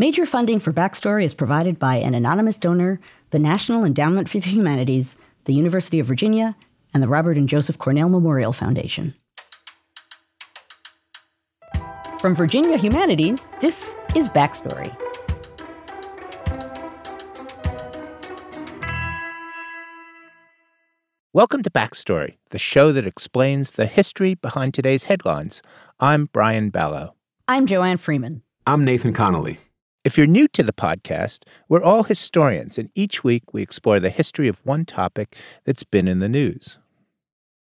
Major funding for Backstory is provided by an anonymous donor, the National Endowment for the Humanities, the University of Virginia, and the Robert and Joseph Cornell Memorial Foundation. From Virginia Humanities, this is Backstory. Welcome to Backstory, the show that explains the history behind today's headlines. I'm Brian Ballow. I'm Joanne Freeman. I'm Nathan Connolly. If you're new to the podcast, we're all historians, and each week we explore the history of one topic that's been in the news.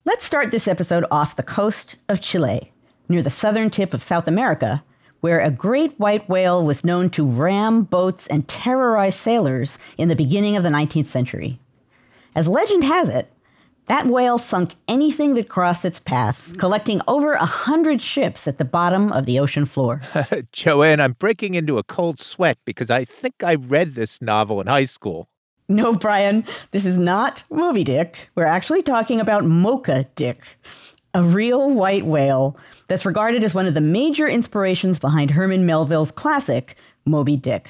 Let's start this episode off the coast of Chile, near the southern tip of South America, where a great white whale was known to ram boats and terrorize sailors in the beginning of the 19th century. As legend has it, that whale sunk anything that crossed its path, collecting over 100 ships at the bottom of the ocean floor. Joanne, I'm breaking into a cold sweat because I think I read this novel in high school. No, Brian, this is not Moby Dick. We're actually talking about Mocha Dick, a real white whale that's regarded as one of the major inspirations behind Herman Melville's classic, Moby Dick.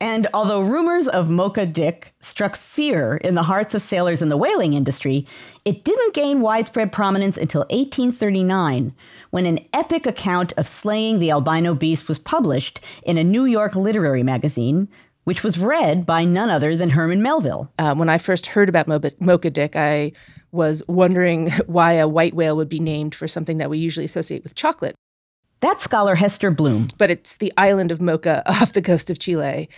And although rumors of Mocha Dick struck fear in the hearts of sailors in the whaling industry, it didn't gain widespread prominence until 1839, when an epic account of slaying the albino beast was published in a New York literary magazine, which was read by none other than Herman Melville. When I first heard about Mocha Dick, I was wondering why a white whale would be named for something that we usually associate with chocolate. That's scholar Hester Bloom. But it's the island of Mocha off the coast of Chile.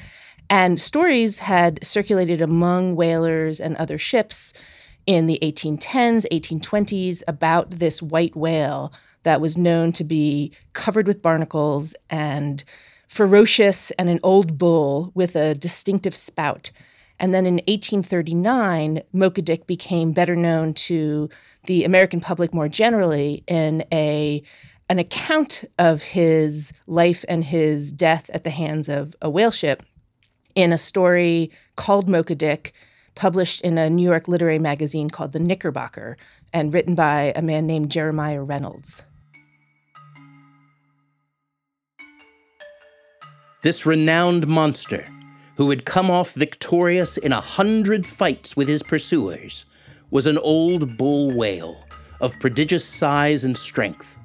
And stories had circulated among whalers and other ships in the 1810s, 1820s about this white whale that was known to be covered with barnacles and ferocious and an old bull with a distinctive spout. And then in 1839, Mocha Dick became better known to the American public more generally in an account of his life and his death at the hands of a whale ship in a story called Mocha Dick, published in a New York literary magazine called The Knickerbocker, and written by a man named Jeremiah Reynolds. This renowned monster, who had come off victorious in 100 fights with his pursuers, was an old bull whale of prodigious size and strength.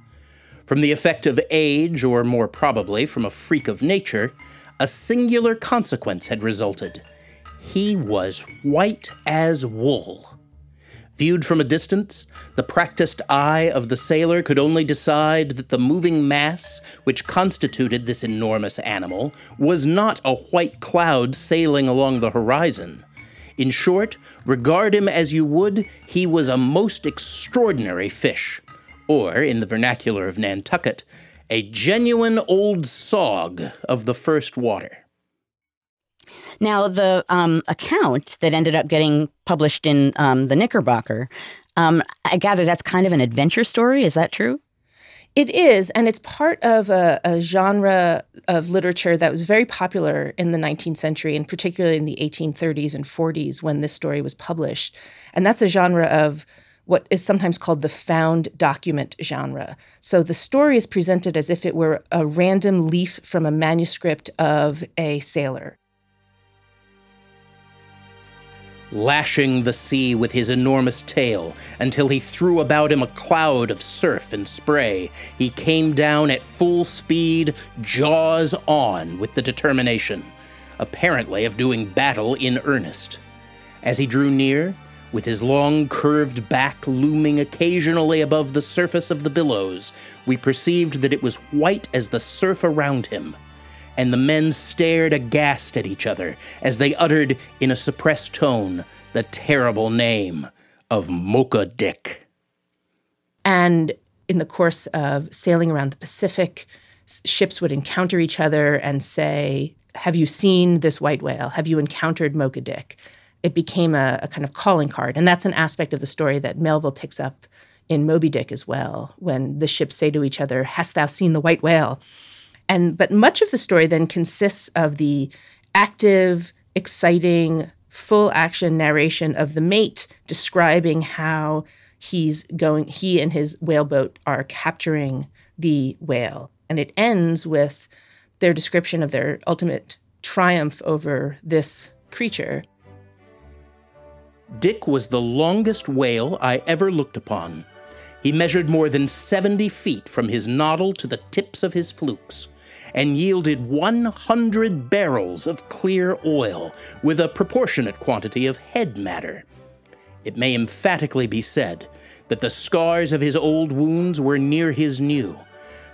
From the effect of age, or more probably from a freak of nature, a singular consequence had resulted. He was white as wool. Viewed from a distance, the practiced eye of the sailor could only decide that the moving mass which constituted this enormous animal was not a white cloud sailing along the horizon. In short, regard him as you would, he was a most extraordinary fish. Or, in the vernacular of Nantucket, a genuine old sog of the first water. Now, the account that ended up getting published in the Knickerbocker, I gather that's kind of an adventure story. Is that true? It is, and it's part of a genre of literature that was very popular in the 19th century, and particularly in the 1830s and 40s when this story was published. And that's a genre of what is sometimes called the found document genre. So the story is presented as if it were a random leaf from a manuscript of a sailor. Lashing the sea with his enormous tail until he threw about him a cloud of surf and spray, he came down at full speed, jaws on, with the determination, apparently, of doing battle in earnest. As he drew near, with his long, curved back looming occasionally above the surface of the billows, we perceived that it was white as the surf around him, and the men stared aghast at each other as they uttered, in a suppressed tone, the terrible name of Mocha Dick. And in the course of sailing around the Pacific, ships would encounter each other and say, "Have you seen this white whale? Have you encountered Mocha Dick?" It became a kind of calling card. And that's an aspect of the story that Melville picks up in Moby Dick as well, when the ships say to each other, "Hast thou seen the white whale?" But much of the story then consists of the active, exciting, full-action narration of the mate describing how he and his whaleboat are capturing the whale. And it ends with, their description of their ultimate triumph over this creature. Dick was the longest whale I ever looked upon. He measured more than 70 feet from his noddle to the tips of his flukes and yielded 100 barrels of clear oil with a proportionate quantity of head matter. It may emphatically be said that the scars of his old wounds were near his new,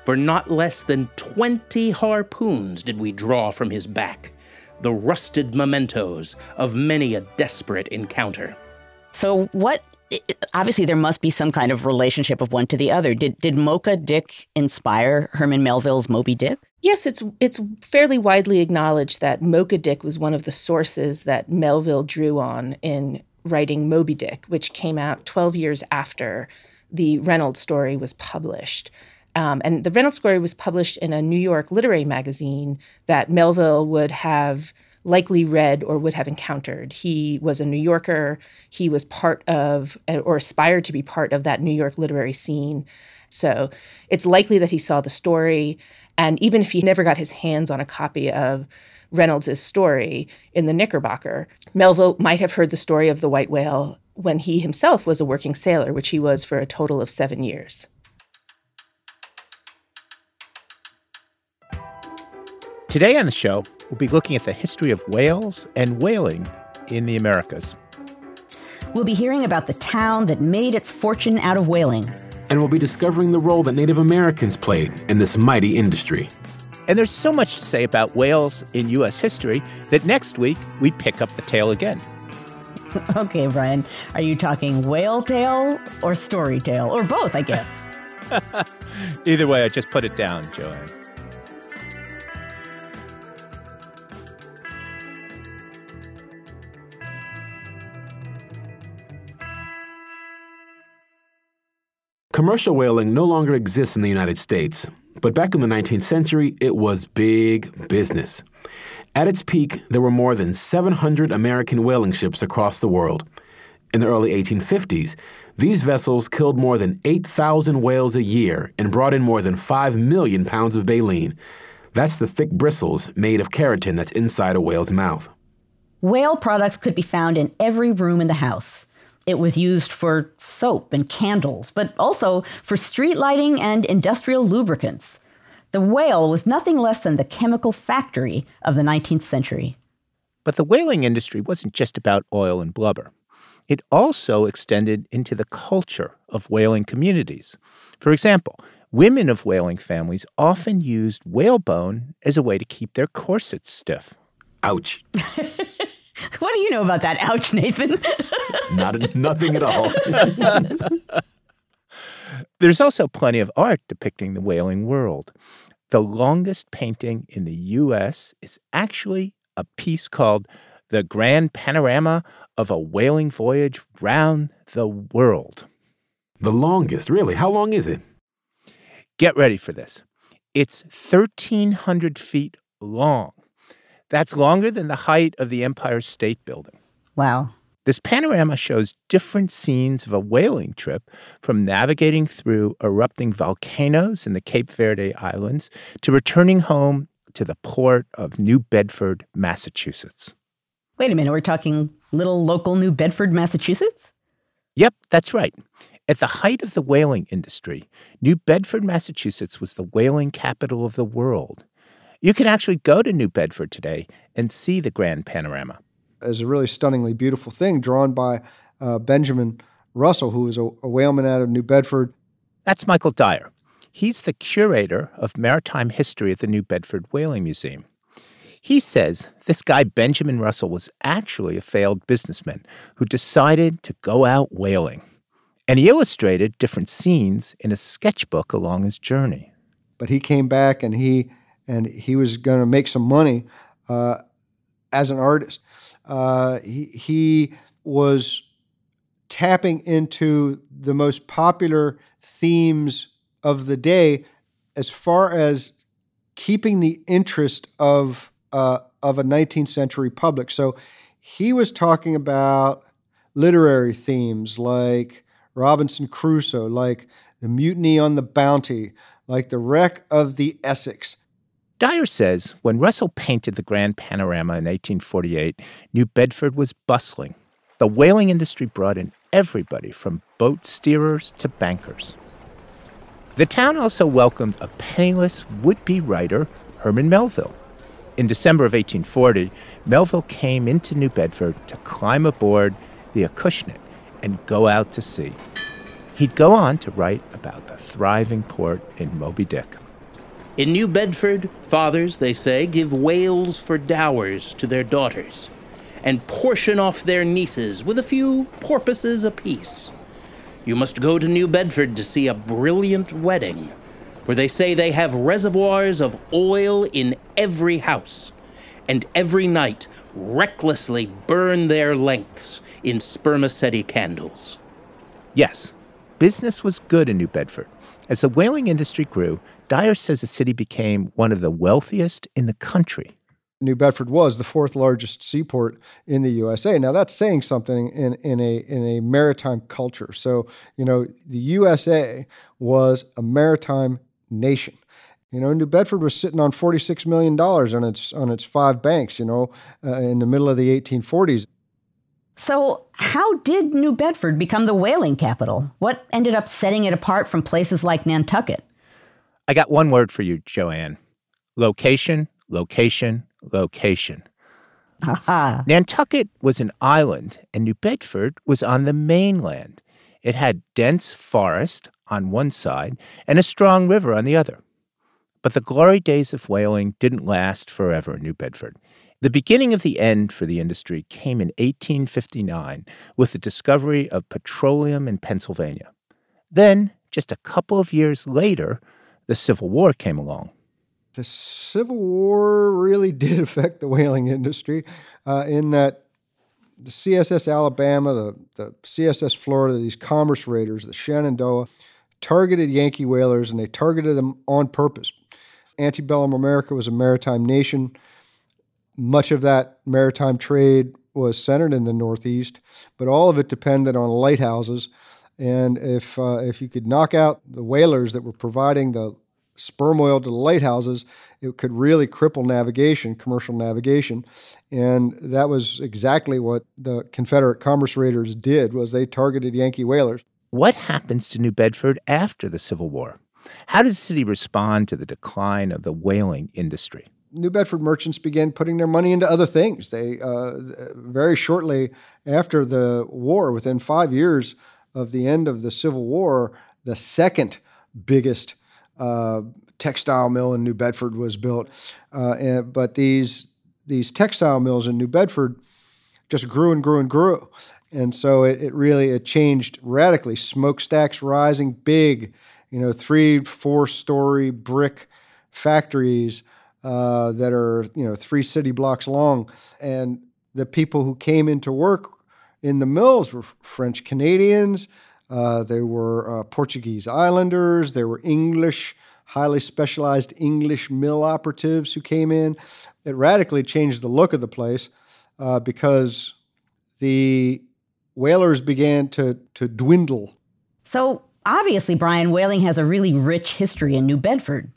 for not less than 20 harpoons did we draw from his back, the rusted mementos of many a desperate encounter. So what, obviously there must be some kind of relationship of one to the other. Did Mocha Dick inspire Herman Melville's Moby Dick? Yes, it's fairly widely acknowledged that Mocha Dick was one of the sources that Melville drew on in writing Moby Dick, which came out 12 years after the Reynolds story was published. And the Reynolds story was published in a New York literary magazine that Melville would have likely read or would have encountered. He was a New Yorker. He was part of or aspired to be part of that New York literary scene. So it's likely that he saw the story. And even if he never got his hands on a copy of Reynolds' story in The Knickerbocker, Melville might have heard the story of the white whale when he himself was a working sailor, which he was for a total of 7 years. Today on the show, we'll be looking at the history of whales and whaling in the Americas. We'll be hearing about the town that made its fortune out of whaling. And we'll be discovering the role that Native Americans played in this mighty industry. And there's so much to say about whales in U.S. history that next week we pick up the tale again. Okay, Brian, are you talking whale tale or story tale? Or both, I guess. Either way, I just put it down, Joanne. Commercial whaling no longer exists in the United States, but back in the 19th century, it was big business. At its peak, there were more than 700 American whaling ships across the world. In the early 1850s, these vessels killed more than 8,000 whales a year and brought in more than 5 million pounds of baleen. That's the thick bristles made of keratin that's inside a whale's mouth. Whale products could be found in every room in the house. It was used for soap and candles, but also for street lighting and industrial lubricants. The whale was nothing less than the chemical factory of the 19th century. But the whaling industry wasn't just about oil and blubber. It also extended into the culture of whaling communities. For example, women of whaling families often used whalebone as a way to keep their corsets stiff. Ouch. What do you know about that? Ouch, Nathan. Nothing at all. There's also plenty of art depicting the whaling world. The longest painting in the U.S. is actually a piece called The Grand Panorama of a Whaling Voyage Round the World. The longest, really? How long is it? Get ready for this. It's 1,300 feet long. That's longer than the height of the Empire State Building. Wow. This panorama shows different scenes of a whaling trip, from navigating through erupting volcanoes in the Cape Verde Islands to returning home to the port of New Bedford, Massachusetts. Wait a minute, we're talking little local New Bedford, Massachusetts? Yep, that's right. At the height of the whaling industry, New Bedford, Massachusetts was the whaling capital of the world. You can actually go to New Bedford today and see the Grand Panorama. It's a really stunningly beautiful thing drawn by Benjamin Russell, who was a whaleman out of New Bedford. That's Michael Dyer. He's the curator of maritime history at the New Bedford Whaling Museum. He says this guy, Benjamin Russell, was actually a failed businessman who decided to go out whaling. And he illustrated different scenes in a sketchbook along his journey. But he came back and he was going to make some money as an artist. He was tapping into the most popular themes of the day as far as keeping the interest of a 19th century public. So he was talking about literary themes like Robinson Crusoe, like the mutiny on the Bounty, like the wreck of the Essex. Dyer says, when Russell painted the Grand Panorama in 1848, New Bedford was bustling. The whaling industry brought in everybody from boat steerers to bankers. The town also welcomed a penniless would-be writer, Herman Melville. In December of 1840, Melville came into New Bedford to climb aboard the Acushnet and go out to sea. He'd go on to write about the thriving port in Moby Dick. In New Bedford, fathers, they say, give whales for dowers to their daughters and portion off their nieces with a few porpoises apiece. You must go to New Bedford to see a brilliant wedding, for they say they have reservoirs of oil in every house, and every night recklessly burn their lengths in spermaceti candles. Yes, business was good in New Bedford. As the whaling industry grew, Dyer says the city became one of the wealthiest in the country. New Bedford was the fourth largest seaport in the USA. Now that's saying something in a maritime culture. So, you know, the USA was a maritime nation. You know, New Bedford was sitting on $46 million on its five banks, you know, in the middle of the 1840s. So how did New Bedford become the whaling capital? What ended up setting it apart from places like Nantucket? I got one word for you, Joanne. Location, location, location. Aha. Nantucket was an island, and New Bedford was on the mainland. It had dense forest on one side and a strong river on the other. But the glory days of whaling didn't last forever in New Bedford. The beginning of the end for the industry came in 1859 with the discovery of petroleum in Pennsylvania. Then, just a couple of years later, the Civil War came along. The Civil War really did affect the whaling industry in that the CSS Alabama, the CSS Florida, these commerce raiders, the Shenandoah, targeted Yankee whalers, and they targeted them on purpose. Antebellum America was a maritime nation. Much of that maritime trade was centered in the Northeast, but all of it depended on lighthouses. And if you could knock out the whalers that were providing the sperm oil to the lighthouses, it could really cripple navigation, commercial navigation. And that was exactly what the Confederate commerce raiders did, was they targeted Yankee whalers. What happens to New Bedford after the Civil War? How does the city respond to the decline of the whaling industry? New Bedford merchants began putting their money into other things. They very shortly after the war, within 5 years of the end of the Civil War, the second biggest textile mill in New Bedford was built. But these textile mills in New Bedford just grew and grew and grew. And so it really changed radically. Smokestacks rising big, you know, 3-4-story brick factories that are, you know, 3 city blocks long. And the people who came into work in the mills were French Canadians. They were Portuguese islanders. There were English, highly specialized English mill operatives who came in. It radically changed the look of the place because the whalers began to dwindle. So obviously, Brian, whaling has a really rich history in New Bedford.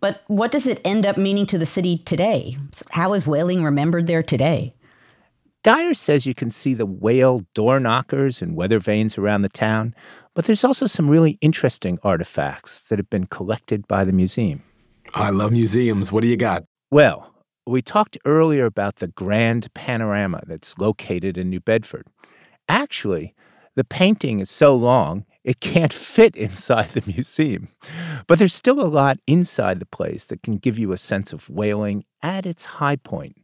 But what does it end up meaning to the city today? How is whaling remembered there today? Dyer says you can see the whale door knockers and weather vanes around the town, but there's also some really interesting artifacts that have been collected by the museum. I love museums. What do you got? Well, we talked earlier about the Grand Panorama that's located in New Bedford. Actually, the painting is so long, it can't fit inside the museum. But there's still a lot inside the place that can give you a sense of whaling at its high point.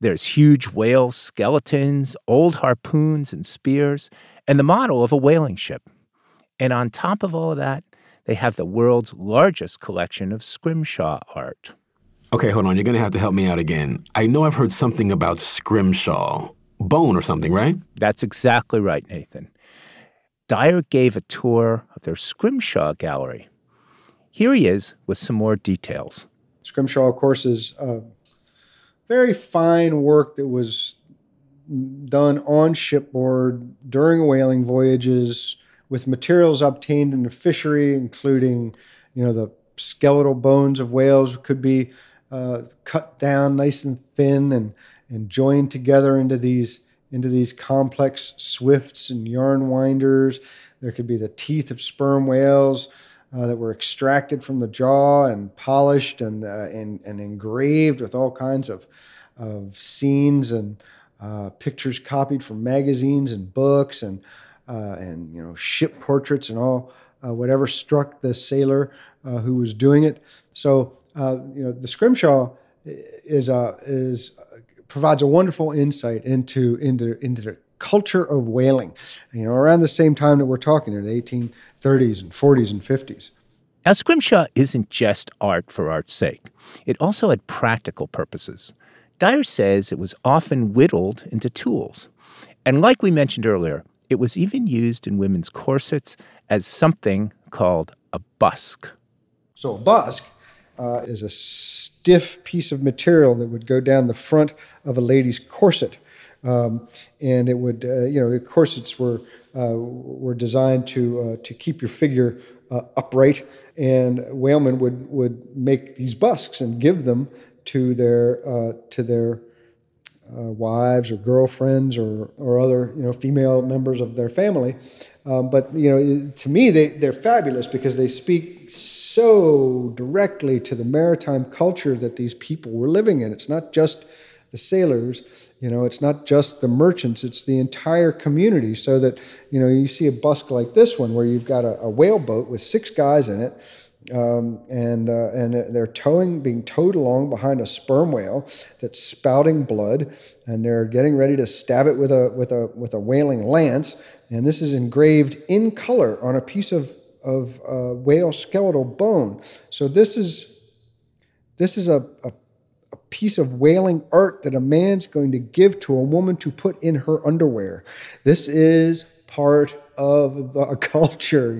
There's huge whale skeletons, old harpoons and spears, and the model of a whaling ship. And on top of all of that, they have the world's largest collection of scrimshaw art. Okay, hold on. You're going to have to help me out again. I know I've heard something about scrimshaw, bone or something, right? That's exactly right, Nathan. Dyer gave a tour of their scrimshaw gallery. Here he is with some more details. Scrimshaw, of course, is very fine work that was done on shipboard during whaling voyages with materials obtained in the fishery, including, you know, the skeletal bones of whales could be cut down nice and thin and joined together into these complex swifts and yarn winders. There could be the teeth of sperm whales that were extracted from the jaw and polished and engraved with all kinds of scenes and pictures copied from magazines and books and ship portraits and all whatever struck the sailor who was doing it. So the scrimshaw provides a wonderful insight into the culture of whaling, around the same time that we're talking in the 1830s and 40s and 50s. Now, scrimshaw isn't just art for art's sake. It also had practical purposes. Dyer says it was often whittled into tools. And like we mentioned earlier, it was even used in women's corsets as something called a busk. So a busk is a stiff piece of material that would go down the front of a lady's corset. And it would, the corsets were designed to keep your figure upright. And whalemen would make these busks and give them to their wives or girlfriends or other female members of their family. But to me they're fabulous because they speak so directly to the maritime culture that these people were living in. It's not just the sailors, it's not just the merchants, it's the entire community. So that, you see a busk like this one where you've got a whale boat with six guys in it, and they're being towed along behind a sperm whale that's spouting blood, and they're getting ready to stab it with a whaling lance. And this is engraved in color on a piece of whale skeletal bone. So this is a piece of whaling art that a man's going to give to a woman to put in her underwear. This is part of the culture,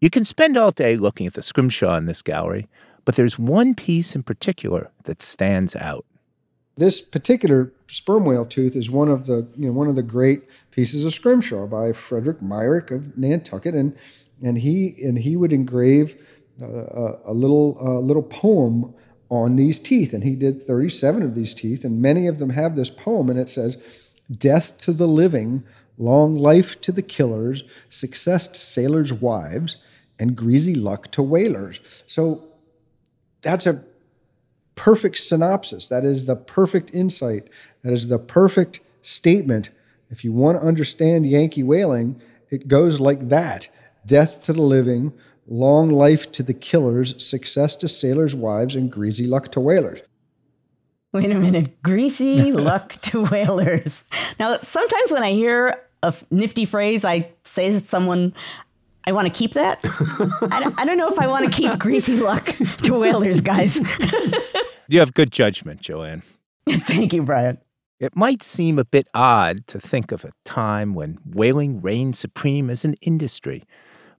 You can spend all day looking at the scrimshaw in this gallery, but there's one piece in particular that stands out. This particular sperm whale tooth is one of the great pieces of scrimshaw by Frederick Myrick of Nantucket, and he would engrave a little poem on these teeth, and he did 37 of these teeth, and many of them have this poem, and it says, "Death to the living, long life to the killers, success to sailors' wives, and greasy luck to whalers." So that's a perfect synopsis. That is the perfect insight. That is the perfect statement. If you want to understand Yankee whaling, it goes like that. Death to the living, long life to the killers, success to sailors' wives, and greasy luck to whalers. Wait a minute. Greasy luck to whalers. Now, sometimes when I hear a nifty phrase, I say to someone, I want to keep that. I don't know if I want to keep greasy luck to whalers, guys. You have good judgment, Joanne. Thank you, Brian. It might seem a bit odd to think of a time when whaling reigned supreme as an industry.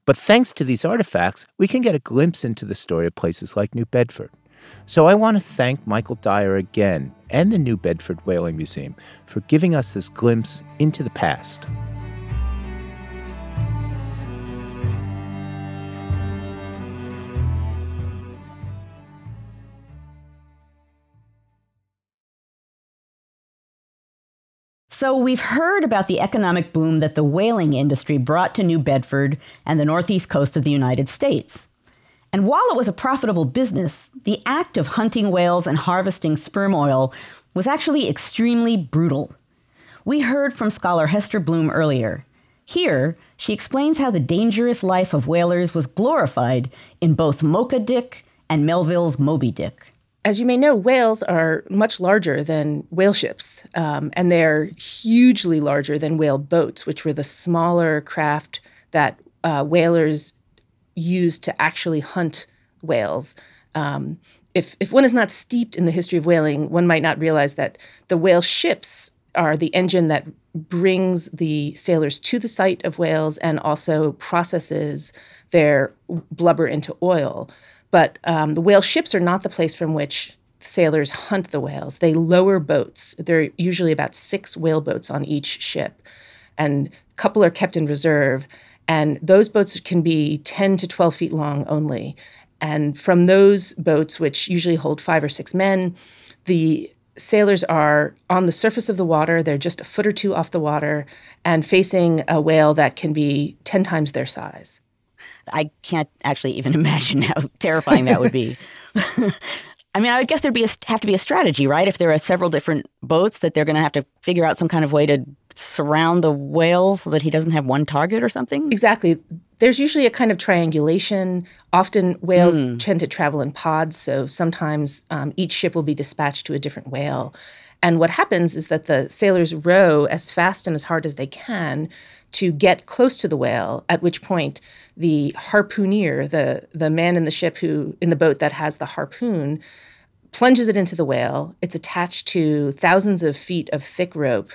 But thanks to these artifacts, we can get a glimpse into the story of places like New Bedford. So I want to thank Michael Dyer again and the New Bedford Whaling Museum for giving us this glimpse into the past. So we've heard about the economic boom that the whaling industry brought to New Bedford and the northeast coast of the United States. And while it was a profitable business, the act of hunting whales and harvesting sperm oil was actually extremely brutal. We heard from scholar Hester Bloom earlier. Here, she explains how the dangerous life of whalers was glorified in both Mocha Dick and Melville's Moby Dick. As you may know, whales are much larger than whale ships, and they're hugely larger than whale boats, which were the smaller craft that whalers used to actually hunt whales. If one is not steeped in the history of whaling, one might not realize that the whale ships are the engine that brings the sailors to the site of whales and also processes their blubber into oil. But the whale ships are not the place from which sailors hunt the whales. They lower boats. There are usually about 6 whale boats on each ship, and a couple are kept in reserve. And those boats can be 10 to 12 feet long only. And from those boats, which usually hold 5 or 6 men, the sailors are on the surface of the water. They're just a foot or 2 off the water and facing a whale that can be 10 times their size. I can't actually even imagine how terrifying that would be. I mean, I would guess there'd have to be a strategy, right? If there are several different boats, that they're going to have to figure out some kind of way to surround the whale so that he doesn't have one target or something? Exactly. There's usually a kind of triangulation. Often whales tend to travel in pods, so sometimes each ship will be dispatched to a different whale. And what happens is that the sailors row as fast and as hard as they can to get close to the whale, at which point the harpooner, the man in the ship who in the boat that has the harpoon, plunges it into the whale. It's attached to thousands of feet of thick rope.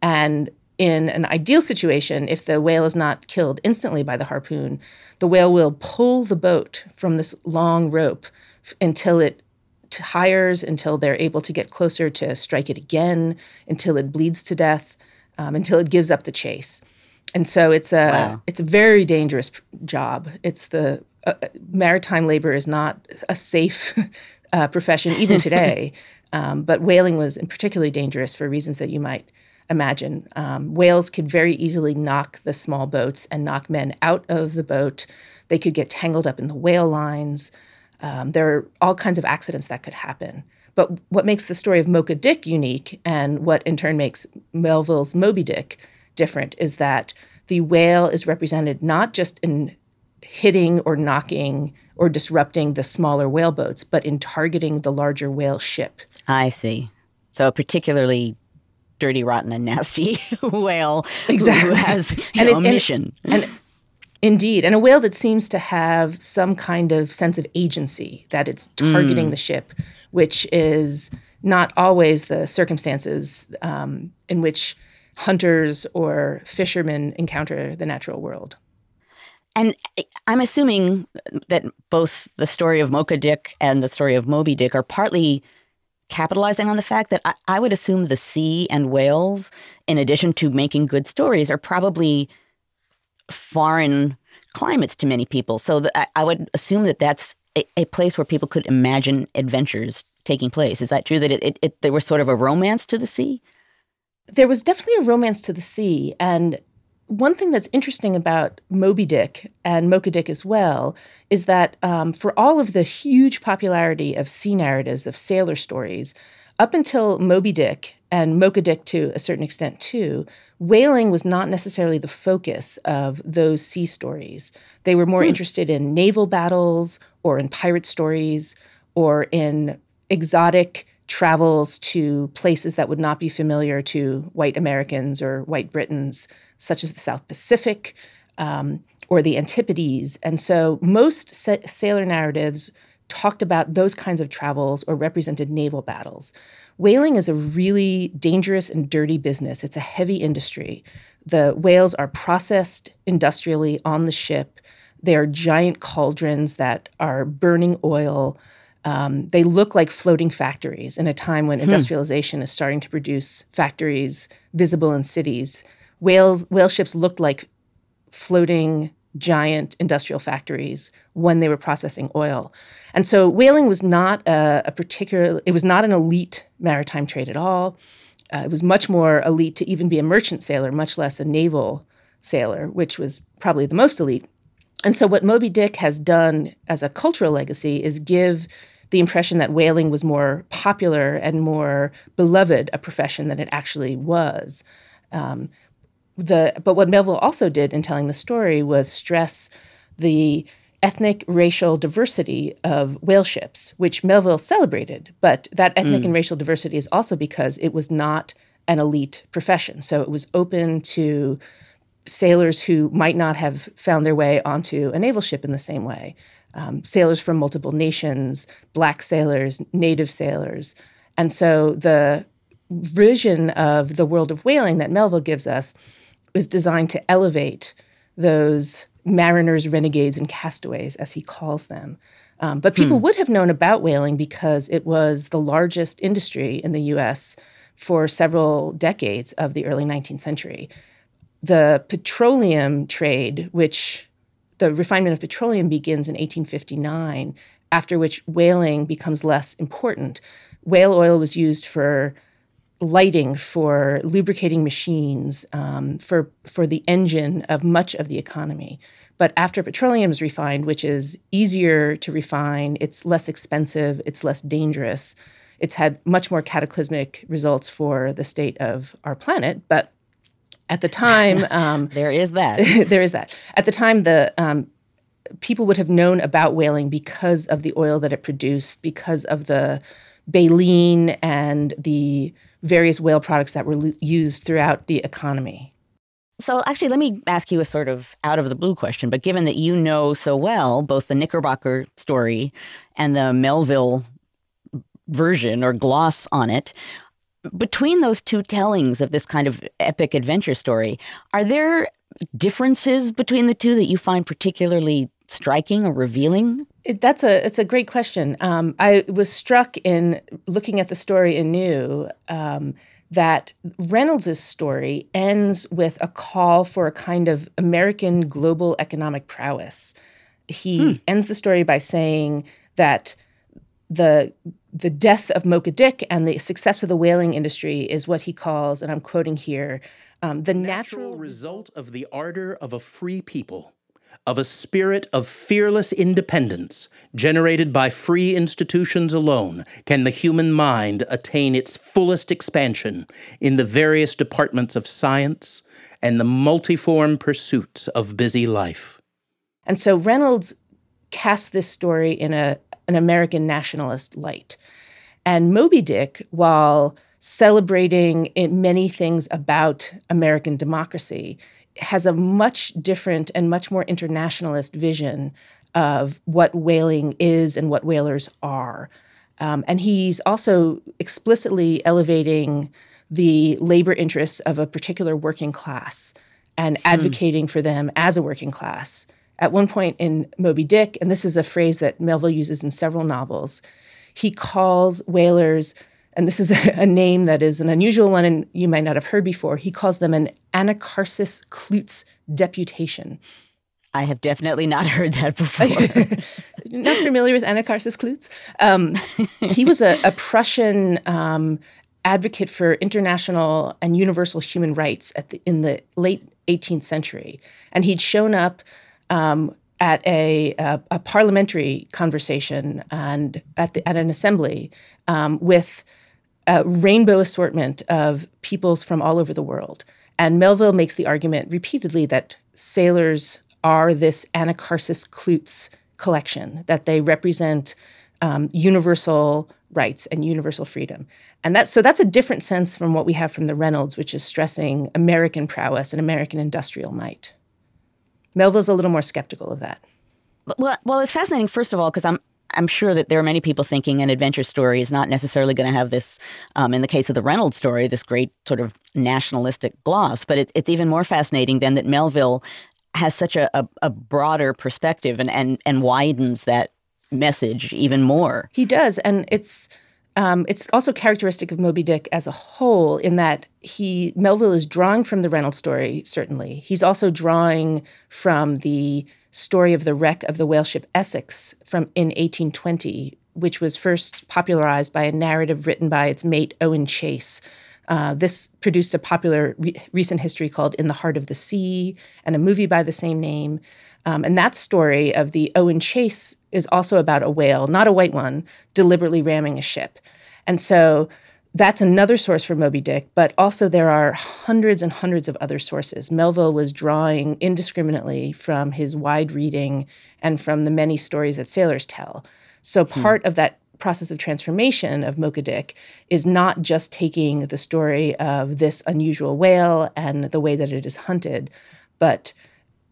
And in an ideal situation, if the whale is not killed instantly by the harpoon, the whale will pull the boat from this long rope until it tires, until they're able to get closer to strike it again, until it bleeds to death, until it gives up the chase. And so it's a very dangerous job. It's the maritime labor is not a safe profession even today, but whaling was particularly dangerous for reasons that you might imagine. Whales could very easily knock the small boats and knock men out of the boat. They could get tangled up in the whale lines. There are all kinds of accidents that could happen. But what makes the story of Mocha Dick unique, and what in turn makes Melville's Moby Dick different, is that the whale is represented not just in hitting or knocking or disrupting the smaller whale boats, but in targeting the larger whale ship. I see. So particularly dirty, rotten, and nasty whale. Exactly. Who has a mission. And indeed. And a whale that seems to have some kind of sense of agency, that it's targeting the ship, which is not always the circumstances in which hunters or fishermen encounter the natural world. And I'm assuming that both the story of Mocha Dick and the story of Moby Dick are partly capitalizing on the fact that I would assume the sea and whales, in addition to making good stories, are probably foreign climates to many people. So I would assume that that's a place where people could imagine adventures taking place. Is that true, that there was sort of a romance to the sea? There was definitely a romance to the sea. And one thing that's interesting about Moby Dick and Mocha Dick as well is that for all of the huge popularity of sea narratives, of sailor stories, up until Moby Dick and Mocha Dick to a certain extent too, whaling was not necessarily the focus of those sea stories. They were more interested in naval battles or in pirate stories or in exotic travels to places that would not be familiar to white Americans or white Britons, such as the South Pacific or the Antipodes. And so most sailor narratives talked about those kinds of travels or represented naval battles. Whaling is a really dangerous and dirty business. It's a heavy industry. The whales are processed industrially on the ship. They are giant cauldrons that are burning oil. They look like floating factories in a time when industrialization is starting to produce factories visible in cities. Whale ships looked like floating giant industrial factories when they were processing oil. And so whaling was not it was not an elite maritime trade at all. It was much more elite to even be a merchant sailor, much less a naval sailor, which was probably the most elite. And so what Moby Dick has done as a cultural legacy is give the impression that whaling was more popular and more beloved a profession than it actually was. But what Melville also did in telling the story was stress the ethnic, racial diversity of whale ships, which Melville celebrated. But that ethnic and racial diversity is also because it was not an elite profession. So it was open to sailors who might not have found their way onto a naval ship in the same way. Sailors from multiple nations, black sailors, native sailors. And so the vision of the world of whaling that Melville gives us is designed to elevate those mariners, renegades, and castaways, as he calls them. But people would have known about whaling because it was the largest industry in the U.S. for several decades of the early 19th century. The petroleum trade, which The refinement of petroleum begins in 1859, after which whaling becomes less important. Whale oil was used for lighting, for lubricating machines, for the engine of much of the economy. But after petroleum is refined, which is easier to refine, it's less expensive, it's less dangerous, it's had much more cataclysmic results for the state of our planet. But at the time... there is that. There is that. At the time, the people would have known about whaling because of the oil that it produced, because of the baleen and the various whale products that were used throughout the economy. So actually, let me ask you a sort of out-of-the-blue question, but given that you know so well both the Knickerbocker story and the Melville version or gloss on it, between those two tellings of this kind of epic adventure story, are there differences between the two that you find particularly striking or revealing? It's a great question. I was struck in looking at the story anew that Reynolds' story ends with a call for a kind of American global economic prowess. He ends the story by saying that the death of Mocha Dick and the success of the whaling industry is what he calls, and I'm quoting here, the natural result of the ardor of a free people, of a spirit of fearless independence generated by free institutions alone can the human mind attain its fullest expansion in the various departments of science and the multiform pursuits of busy life. And so Reynolds casts this story in an American nationalist light. And Moby Dick, while celebrating many things about American democracy, has a much different and much more internationalist vision of what whaling is and what whalers are. And he's also explicitly elevating the labor interests of a particular working class and advocating for them as a working class. At one point in Moby Dick, and this is a phrase that Melville uses in several novels, he calls whalers, and this is a name that is an unusual one and you might not have heard before, he calls them an Anacharsis Cloots deputation. I have definitely not heard that before. Not familiar with Anacharsis Cloots? He was a Prussian advocate for international and universal human rights in the late 18th century. And he'd shown up at a parliamentary conversation and at an assembly with a rainbow assortment of peoples from all over the world. And Melville makes the argument repeatedly that sailors are this Anacharsis Cloots collection, that they represent universal rights and universal freedom. And that's a different sense from what we have from the Reynolds, which is stressing American prowess and American industrial might. Melville's a little more skeptical of that. Well, it's fascinating, first of all, because I'm sure that there are many people thinking an adventure story is not necessarily going to have this, in the case of the Reynolds story, this great sort of nationalistic gloss. But it's even more fascinating then that Melville has such a broader perspective and widens that message even more. He does. And it's also characteristic of Moby Dick as a whole in that Melville is drawing from the Reynolds story, certainly. He's also drawing from the story of the wreck of the whale ship Essex in 1820, which was first popularized by a narrative written by its mate, Owen Chase. This produced a popular recent history called In the Heart of the Sea and a movie by the same name. And that story of the Owen Chase is also about a whale, not a white one, deliberately ramming a ship. And so that's another source for Moby Dick, but also there are hundreds and hundreds of other sources. Melville was drawing indiscriminately from his wide reading and from the many stories that sailors tell. So part of that process of transformation of Mocha Dick is not just taking the story of this unusual whale and the way that it is hunted, but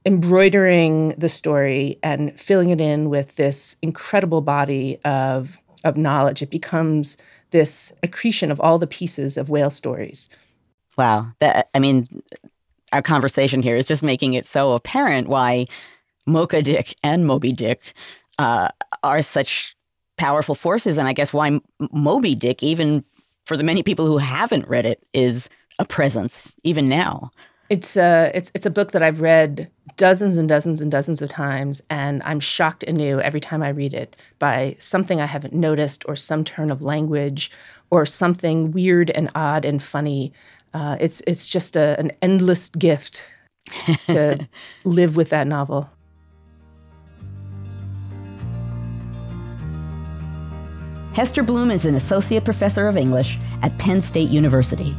embroidering the story and filling it in with this incredible body of knowledge. It becomes this accretion of all the pieces of whale stories. Wow. Our conversation here is just making it so apparent why Mocha Dick and Moby Dick are such powerful forces, and I guess why Moby Dick, even for the many people who haven't read it, is a presence even now. It's a book that I've read dozens and dozens and dozens of times, and I'm shocked anew every time I read it by something I haven't noticed or some turn of language or something weird and odd and funny. It's just an endless gift to live with that novel. Hester Bloom is an associate professor of English at Penn State University.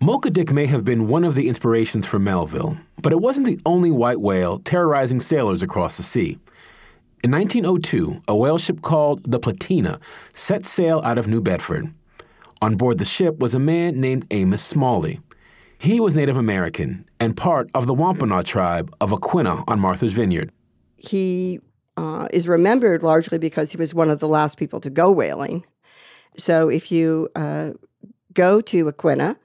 Mocha Dick may have been one of the inspirations for Melville, but it wasn't the only white whale terrorizing sailors across the sea. In 1902, a whale ship called the Platina set sail out of New Bedford. On board the ship was a man named Amos Smalley. He was Native American and part of the Wampanoag tribe of Aquinnah on Martha's Vineyard. He is remembered largely because he was one of the last people to go whaling. So if you go to Aquinnah,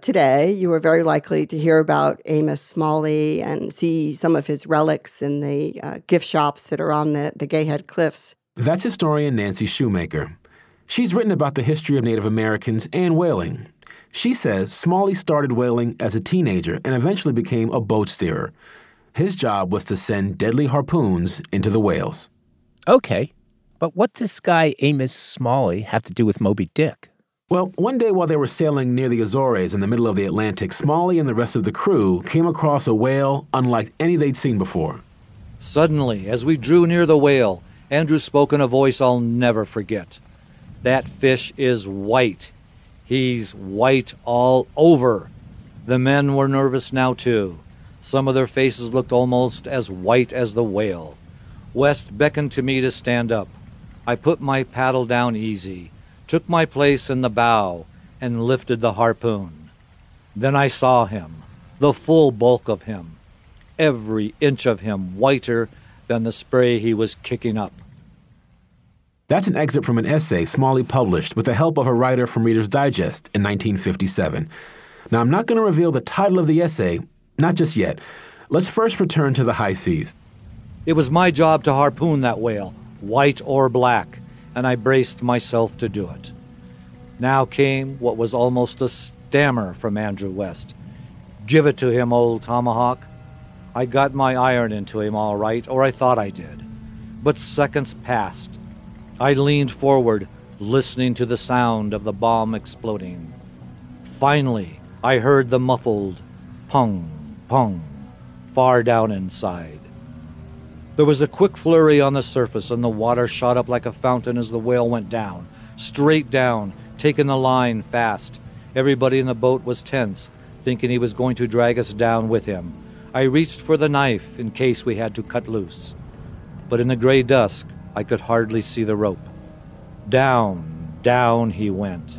today, you are very likely to hear about Amos Smalley and see some of his relics in the gift shops that are on the Gayhead Cliffs. That's historian Nancy Shoemaker. She's written about the history of Native Americans and whaling. She says Smalley started whaling as a teenager and eventually became a boat steerer. His job was to send deadly harpoons into the whales. Okay, but what does this guy Amos Smalley have to do with Moby Dick? Well, one day while they were sailing near the Azores in the middle of the Atlantic, Smalley and the rest of the crew came across a whale unlike any they'd seen before. Suddenly, as we drew near the whale, Andrew spoke in a voice I'll never forget. That fish is white. He's white all over. The men were nervous now, too. Some of their faces looked almost as white as the whale. West beckoned to me to stand up. I put my paddle down easy, took my place in the bow, and lifted the harpoon. Then I saw him, the full bulk of him, every inch of him whiter than the spray he was kicking up. That's an excerpt from an essay Smalley published with the help of a writer from Reader's Digest in 1957. Now, I'm not going to reveal the title of the essay, not just yet. Let's first return to the high seas. It was my job to harpoon that whale, white or black, and I braced myself to do it. Now came what was almost a stammer from Andrew West. Give it to him, old tomahawk. I got my iron into him all right, or I thought I did. But seconds passed. I leaned forward, listening to the sound of the bomb exploding. Finally, I heard the muffled pong, pong, far down inside. There was a quick flurry on the surface, and the water shot up like a fountain as the whale went down, straight down, taking the line fast. Everybody in the boat was tense, thinking he was going to drag us down with him. I reached for the knife in case we had to cut loose. But in the gray dusk, I could hardly see the rope. Down, down he went,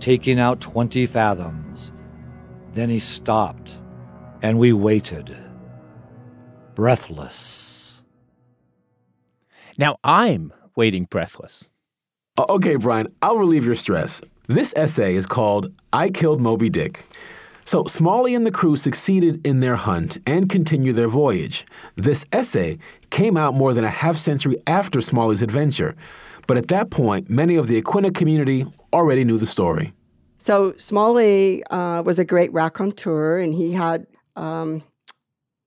taking out 20 fathoms. Then he stopped, and we waited, breathless. Now I'm waiting breathless. Okay, Brian, I'll relieve your stress. This essay is called I Killed Moby Dick. So Smalley and the crew succeeded in their hunt and continued their voyage. This essay came out more than a half-century after Smalley's adventure. But at that point, many of the Aquinnah community already knew the story. So Smalley was a great raconteur, and he had...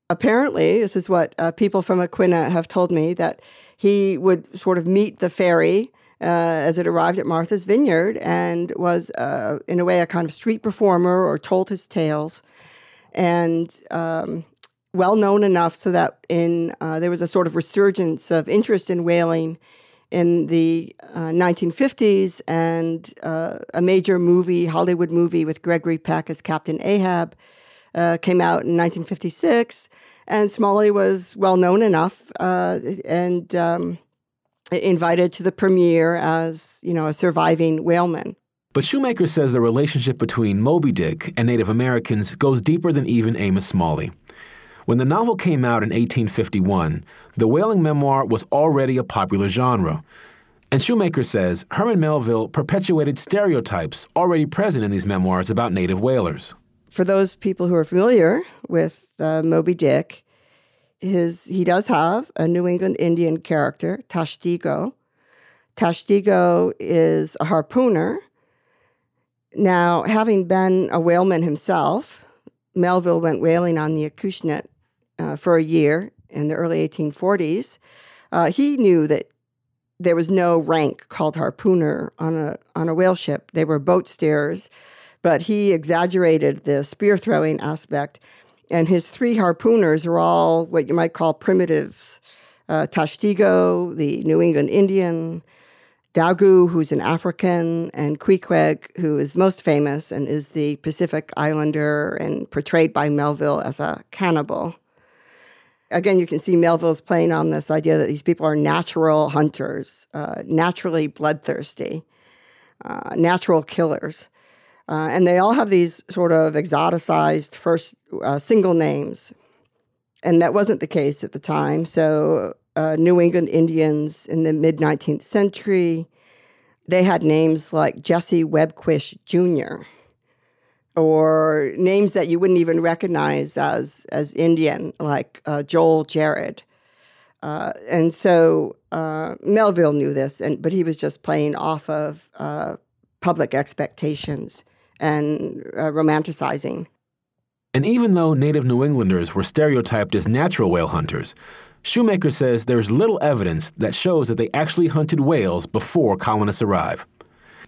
Apparently, this is what people from Aquinnah have told me, that he would sort of meet the ferry as it arrived at Martha's Vineyard and was, in a way, a kind of street performer or told his tales, and well-known enough so that there was a sort of resurgence of interest in whaling in the 1950s, and a major movie, Hollywood movie, with Gregory Peck as Captain Ahab, came out in 1956, and Smalley was well-known enough and invited to the premiere as, you know, a surviving whaleman. But Shoemaker says the relationship between Moby Dick and Native Americans goes deeper than even Amos Smalley. When the novel came out in 1851, the whaling memoir was already a popular genre. And Shoemaker says Herman Melville perpetuated stereotypes already present in these memoirs about native whalers. For those people who are familiar with Moby Dick, he does have a New England Indian character, Tashtigo. Tashtigo is a harpooner. Now, having been a whaleman himself, Melville went whaling on the Acushnet for a year in the early 1840s. He knew that there was no rank called harpooner on a whale ship. They were boat steerers, but he exaggerated the spear-throwing aspect, and his three harpooners were all what you might call primitives. Tashtigo, the New England Indian, Dagu, who's an African, and Queequeg, who is most famous and is the Pacific Islander and portrayed by Melville as a cannibal. Again, you can see Melville's playing on this idea that these people are natural hunters, naturally bloodthirsty, natural killers. And they all have these sort of exoticized first single names. And that wasn't the case at the time. So New England Indians in the mid-19th century, they had names like Jesse Webquish Jr., or names that you wouldn't even recognize as Indian, like Joel Jared. And so Melville knew this, but he was just playing off of public expectations and romanticizing. And even though native New Englanders were stereotyped as natural whale hunters, Shoemaker says there's little evidence that shows that they actually hunted whales before colonists arrived.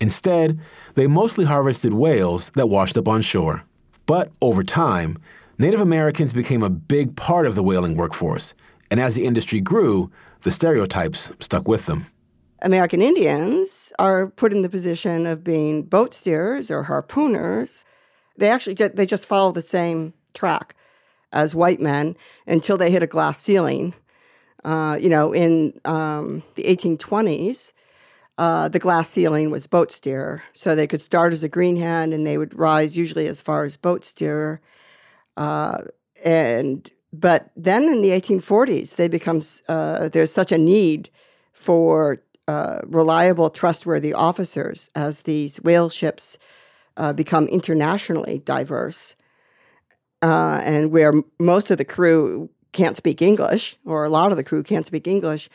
Instead, they mostly harvested whales that washed up on shore. But over time, Native Americans became a big part of the whaling workforce, and as the industry grew, the stereotypes stuck with them. American Indians are put in the position of being boat steerers or harpooners. They just follow the same track as white men until they hit a glass ceiling. In the 1820s, the glass ceiling was boat steerer. So they could start as a green hand, and they would rise usually as far as boat steerer. But then in the 1840s, they becomes there's such a need for reliable, trustworthy officers as these whale ships become internationally diverse, and where most of the crew can't speak English, or a lot of the crew can't speak English,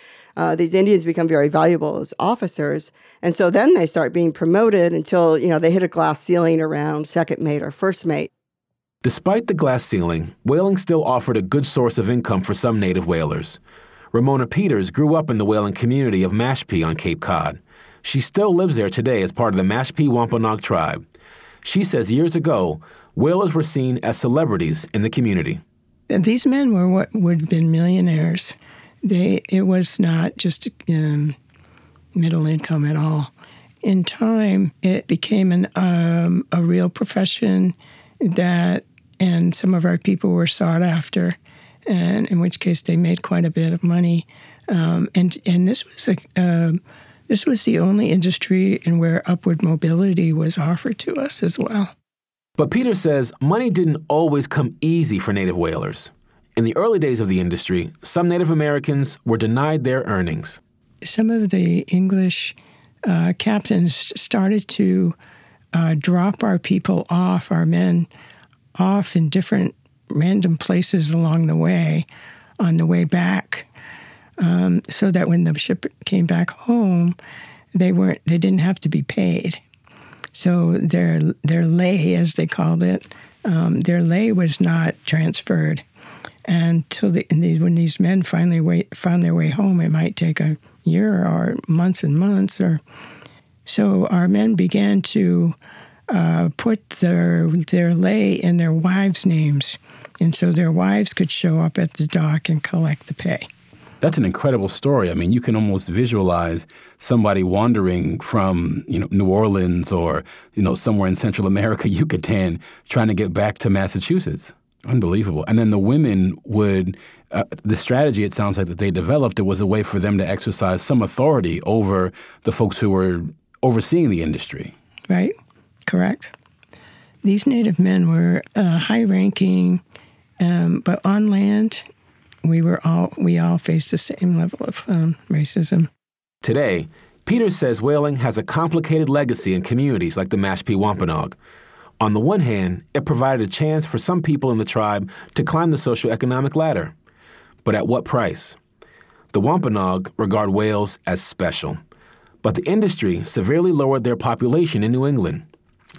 these Indians become very valuable as officers. And so then they start being promoted until, they hit a glass ceiling around second mate or first mate. Despite the glass ceiling, whaling still offered a good source of income for some native whalers. Ramona Peters grew up in the whaling community of Mashpee on Cape Cod. She still lives there today as part of the Mashpee Wampanoag tribe. She says years ago, whalers were seen as celebrities in the community. And these men were what would have been millionaires. It was not just middle income at all. In time, it became a real profession and some of our people were sought after, and in which case they made quite a bit of money. And this was this was the only industry in where upward mobility was offered to us as well. But Peter says money didn't always come easy for native whalers. In the early days of the industry, some Native Americans were denied their earnings. Some of the English captains started to drop our people off, our men off in different random places along the way, on the way back, so that when the ship came back home, they didn't have to be paid. So their lay, as they called it, their lay was not transferred. And when these men finally found their way home, it might take a year or months and months. So our men began to put their lay in their wives' names. And so their wives could show up at the dock and collect the pay. That's an incredible story. I mean, you can almost visualize somebody wandering from, New Orleans or, somewhere in Central America, Yucatan, trying to get back to Massachusetts. Unbelievable. And then the women would, the strategy, it sounds like, that they developed, it was a way for them to exercise some authority over the folks who were overseeing the industry. Right. Correct. These Native men were high-ranking, but on land, we all faced the same level of racism. Today, Peters says whaling has a complicated legacy in communities like the Mashpee Wampanoag. On the one hand, it provided a chance for some people in the tribe to climb the socioeconomic ladder. But at what price? The Wampanoag regard whales as special. But the industry severely lowered their population in New England.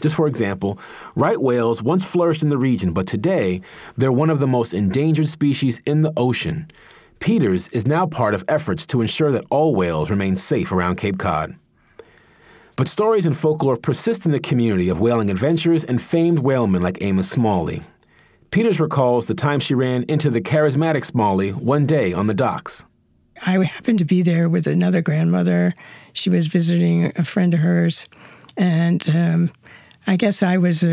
Just for example, right whales once flourished in the region, but today they're one of the most endangered species in the ocean. Peters is now part of efforts to ensure that all whales remain safe around Cape Cod. But stories and folklore persist in the community of whaling adventures and famed whalemen like Amos Smalley. Peters recalls the time she ran into the charismatic Smalley one day on the docks. I happened to be there with another grandmother. She was visiting a friend of hers, and I guess I was,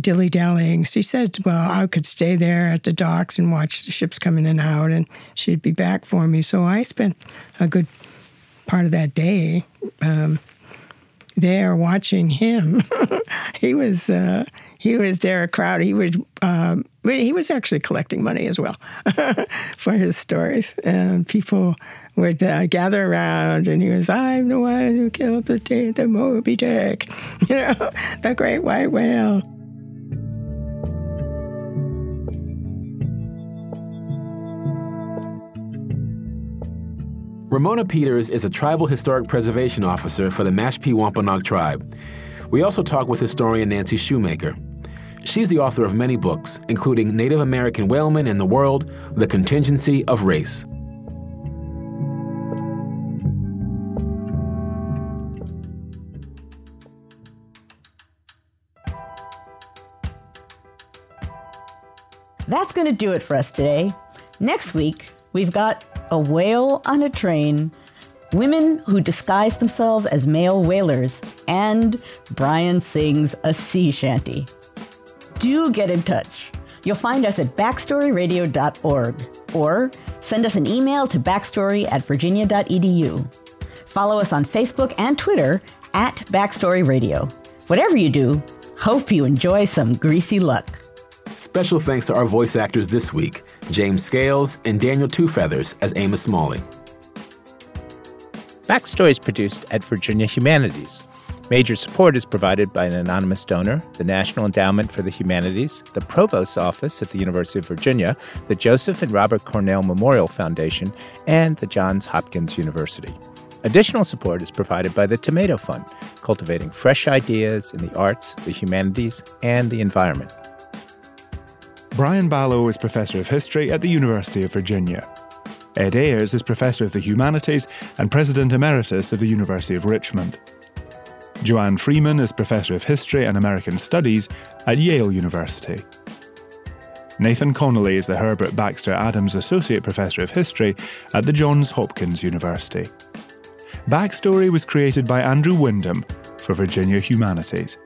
dilly-dallying. She said, well, I could stay there at the docks and watch the ships come in and out, and she'd be back for me. So I spent a good part of that day there watching him. He was there, crowd. He was actually collecting money as well for his stories. And people would gather around, and he was, I'm the one who killed the Moby Dick, the great white whale. Ramona Peters is a tribal historic preservation officer for the Mashpee Wampanoag tribe. We also talk with historian Nancy Shoemaker. She's the author of many books, including Native American Whalemen and the World, The Contingency of Race. That's going to do it for us today. Next week, we've got A Whale on a Train, Women Who Disguise Themselves as Male Whalers, and Brian Sings a Sea Shanty. Do get in touch. You'll find us at backstoryradio.org or send us an email to backstory@virginia.edu. Follow us on Facebook and Twitter at Backstory Radio. Whatever you do, hope you enjoy some greasy luck. Special thanks to our voice actors this week, James Scales and Daniel Two Feathers as Amos Smalley. Backstory is produced at Virginia Humanities. Major support is provided by an anonymous donor, the National Endowment for the Humanities, the Provost's Office at the University of Virginia, the Joseph and Robert Cornell Memorial Foundation, and the Johns Hopkins University. Additional support is provided by the Tomato Fund, cultivating fresh ideas in the arts, the humanities, and the environment. Brian Ballow is Professor of History at the University of Virginia. Ed Ayers is Professor of the Humanities and President Emeritus of the University of Richmond. Joanne Freeman is Professor of History and American Studies at Yale University. Nathan Connolly is the Herbert Baxter Adams Associate Professor of History at the Johns Hopkins University. Backstory was created by Andrew Wyndham for Virginia Humanities.